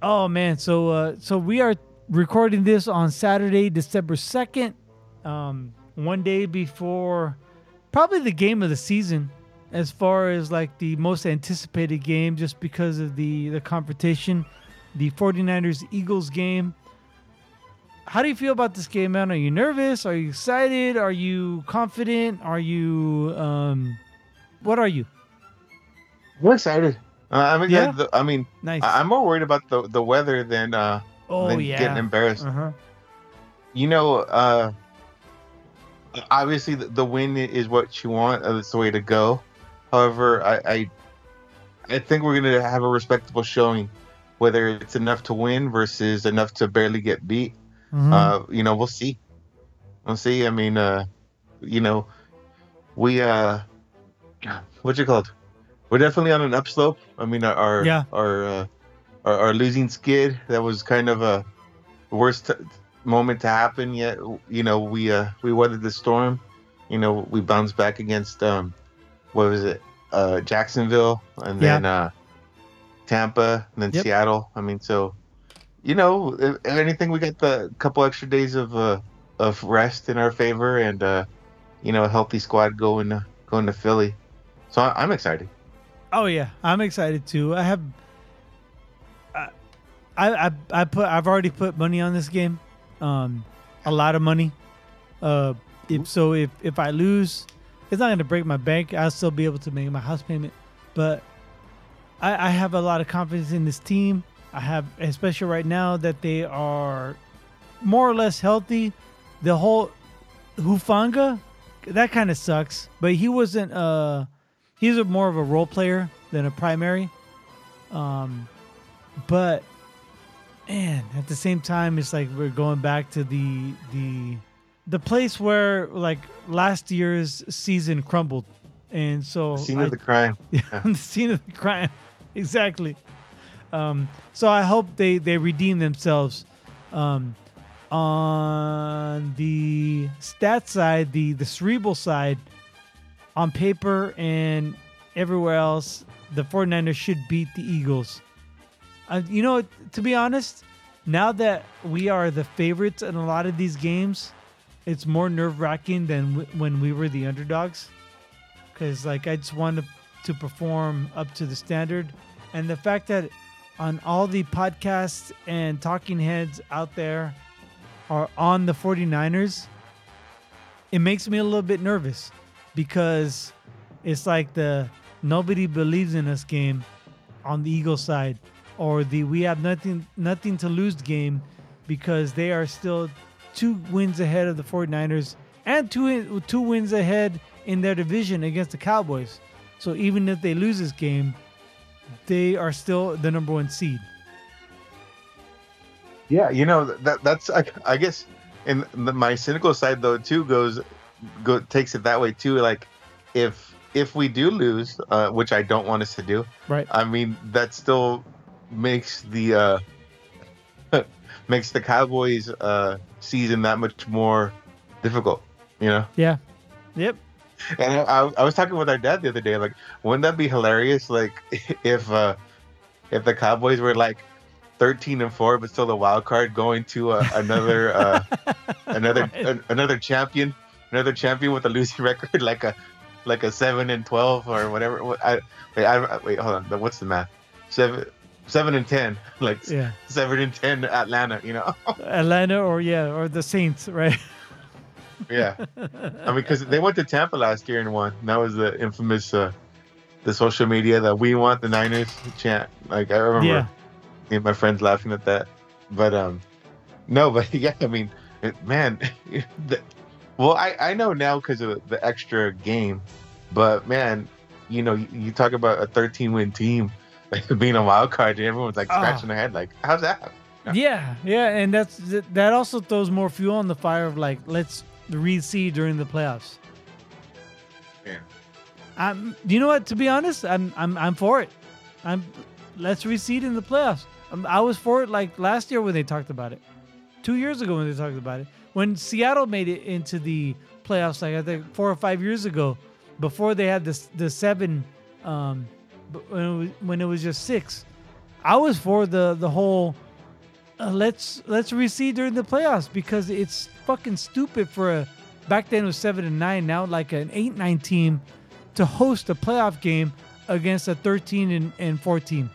Oh man, so we are recording this on Saturday, December 2nd. One day before probably the game of the season, as far as like the most anticipated game, just because of the confrontation, the 49ers Eagles game. How do you feel about this game, man? Are you nervous? Are you excited? Are you confident? Are you what are you? I'm excited. Yeah? I mean, nice. I'm more worried about the weather than getting embarrassed. Uh-huh. You know, obviously the win is what you want. That's the way to go. However, I think we're going to have a respectable showing, whether it's enough to win versus enough to barely get beat. Mm-hmm. We'll see. We'll see. I mean, we're definitely on an upslope. I mean, our losing skid, that was kind of a worst moment to happen, yet we weathered the storm. We bounced back against Jacksonville, and then Tampa, and then Seattle. I mean, so if anything, we got the couple extra days of rest in our favor, and a healthy squad going to Philly. So I'm excited. Oh yeah, I'm excited too. I've already put money on this game. A lot of money. If I lose, it's not going to break my bank. I'll still be able to make my house payment, but I have a lot of confidence in this team. I have, especially right now that they are more or less healthy. The whole Hufanga, that kind of sucks, but he wasn't, he's more of a role player than a primary. But man, at the same time, it's like we're going back to the place where like last year's season crumbled, and so the scene of the crime. Yeah, the scene of the crime, exactly. So I hope they redeem themselves. On the stat side, the cerebral side, on paper and everywhere else, the 49ers should beat the Eagles. To be honest, now that we are the favorites in a lot of these games, it's more nerve-wracking than when we were the underdogs. Because, I just wanted to perform up to the standard. And the fact that on all the podcasts and talking heads out there are on the 49ers, it makes me a little bit nervous. Because it's like the nobody believes in us game on the Eagles side. Or the we have nothing to lose game, because they are still 2 wins ahead of the 49ers and two wins ahead in their division against the Cowboys. So even if they lose this game, they are still the number 1 seed. Yeah, that's I guess, and my cynical side though too takes it that way too. Like if we do lose, which I don't want us to do, right? I mean, that's still makes the Cowboys season that much more difficult, Yeah. Yep. And I was talking with our dad the other day, like, wouldn't that be hilarious? Like, if the Cowboys were like 13-4, but still the wild card, going to another right. another champion with a losing record, like a 7-12 or whatever. Wait, hold on. What's the math? 7-10, 7-10 Atlanta, Atlanta or the Saints, right? Yeah. I mean, because they went to Tampa last year and won. And that was the infamous, the social media that we want the Niners chant. Like, I remember me and my friends laughing at that. But, no, but yeah, I mean, I know now because of the extra game. But, man, you know, you talk about a 13-win team like being a wild card, and everyone's like scratching their head, like, how's that? Yeah, and that also throws more fuel on the fire of like, let's reseed during the playoffs. Yeah. You know what? To be honest, I'm for it. Let's reseed in the playoffs. I was for it like last year when they talked about it, 2 years ago when they talked about it, when Seattle made it into the playoffs, like I think 4 or 5 years ago, before they had the seven, when it was just six. I was for the whole. Let's reseed during the playoffs because it's fucking stupid for back then it was 7-9, now like an 8-9 team to host a playoff game against a 13-14.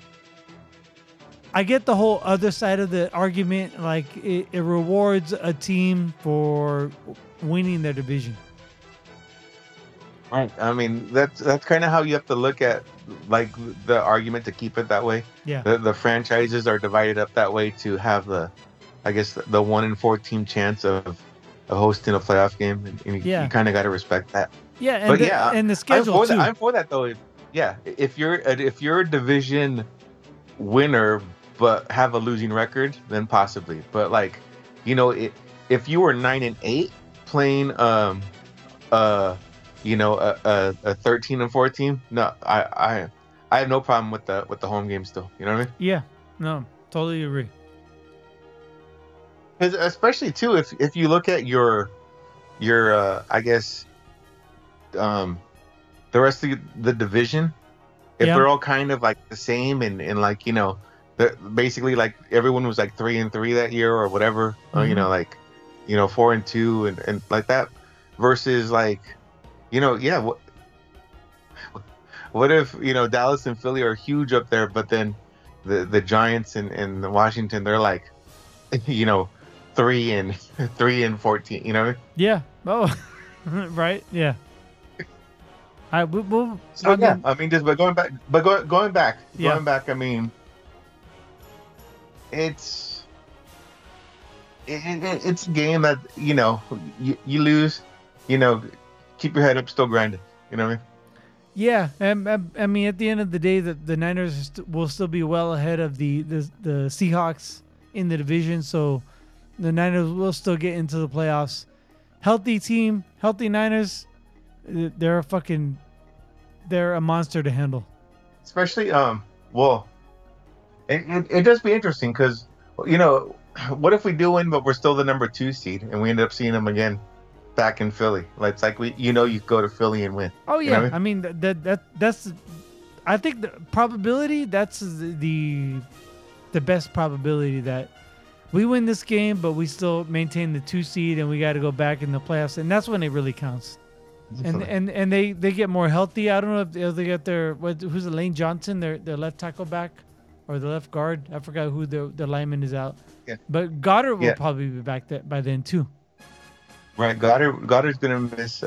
I get the whole other side of the argument, like it rewards a team for winning their division. Right. I mean, that's kind of how you have to look at like the argument to keep it that way. Yeah. The franchises are divided up that way to have the 1 in 14 chance of hosting a playoff game, and you kind of got to respect that. Yeah. And and the schedule too. I'm for that though. Yeah. If you're a division winner but have a losing record, then possibly. But like, you know, if you were 9-8 playing, you know, a 13-14. No, I have no problem with the home game still. You know what I mean? Yeah, no, totally agree. Especially too, if you look at your I guess, the rest of the division, if they're all kind of like the same and like, you know, basically like everyone was like 3-3 that year or whatever, or, you know, like, you know, 4-2 and like that, versus like. You know, yeah. What if, you know, Dallas and Philly are huge up there, but then the Giants and the Washington, they're like, you know, 3-14. You know what I mean? Yeah. Oh, right. Yeah. I will. So yeah, I mean, just going back. I mean, it's a game that, you know, you lose, you know. Keep your head up, still grinding. You know what I mean? Yeah, I mean, at the end of the day, the Niners will still be well ahead of the Seahawks in the division, so the Niners will still get into the playoffs. Healthy team, healthy Niners. They're a monster to handle. Especially, well, it does be interesting because, you know, what if we do win, but we're still the number 2 seed and we end up seeing them again? Back in Philly, it's like we, you know, you go to Philly and win. Oh yeah, you know I mean? I mean that's, I think the probability that's the best probability that we win this game, but we still maintain the 2 seed and we got to go back in the playoffs, and that's when it really counts. Definitely. And they get more healthy. I don't know if they get who's Lane Johnson, their left tackle back, or the left guard. I forgot who the lineman is out. Yeah. But Goddard will probably be back by then too. Right, Goddard's going to miss.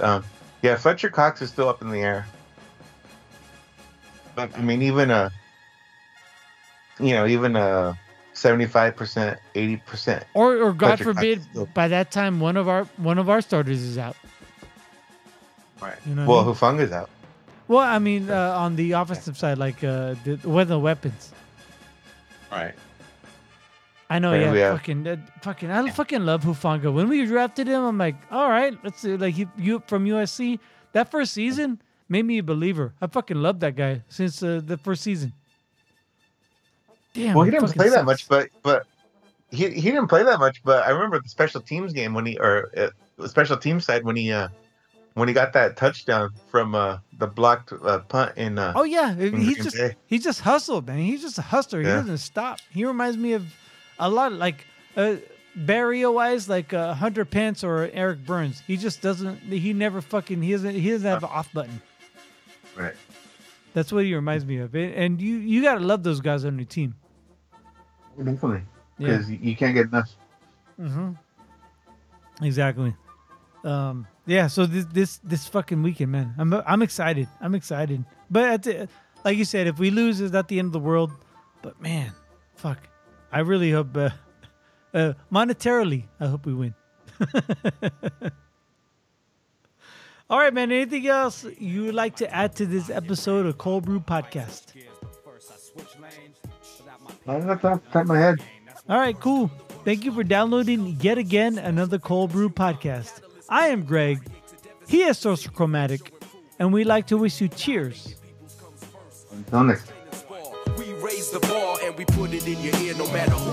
Fletcher Cox is still up in the air. But, I mean, even a 75%, 80%. Or God forbid, by that time, one of our starters is out. Right. You know Hufanga's out. Well, I mean, on the offensive side, like, with the weapons. Right. I know, I fucking love Hufanga. When we drafted him, I'm like, all right, let's see. Like you from USC, that first season made me a believer. I fucking love that guy since the first season. Damn. Well, he didn't play that much. But I remember the special teams game special team side when he got that touchdown from the blocked punt in. Oh yeah, he just hustled, man. He's just a hustler. Yeah. He doesn't stop. He reminds me of. A lot like barrier-wise, like Hunter Pence or Eric Burns. He just doesn't. He doesn't have an off button. Right. That's what he reminds me of. And you gotta love those guys on your team. Definitely. Because you can't get enough. Mm-hmm. Exactly. Yeah, so this fucking weekend, man, I'm excited. I'm excited. But like you said, if we lose, it's not the end of the world. But man, fuck, I really hope monetarily, I hope we win. All right, man. Anything else you would like to add to this episode of Cold Brew Podcast? That's off the top of my head. All right, cool. Thank you for downloading yet again another Cold Brew Podcast. I am Greg. He is Sorcerer Chromatic, and we'd like to wish you cheers. Until next. We raise the ball and we put it in your ear, no matter.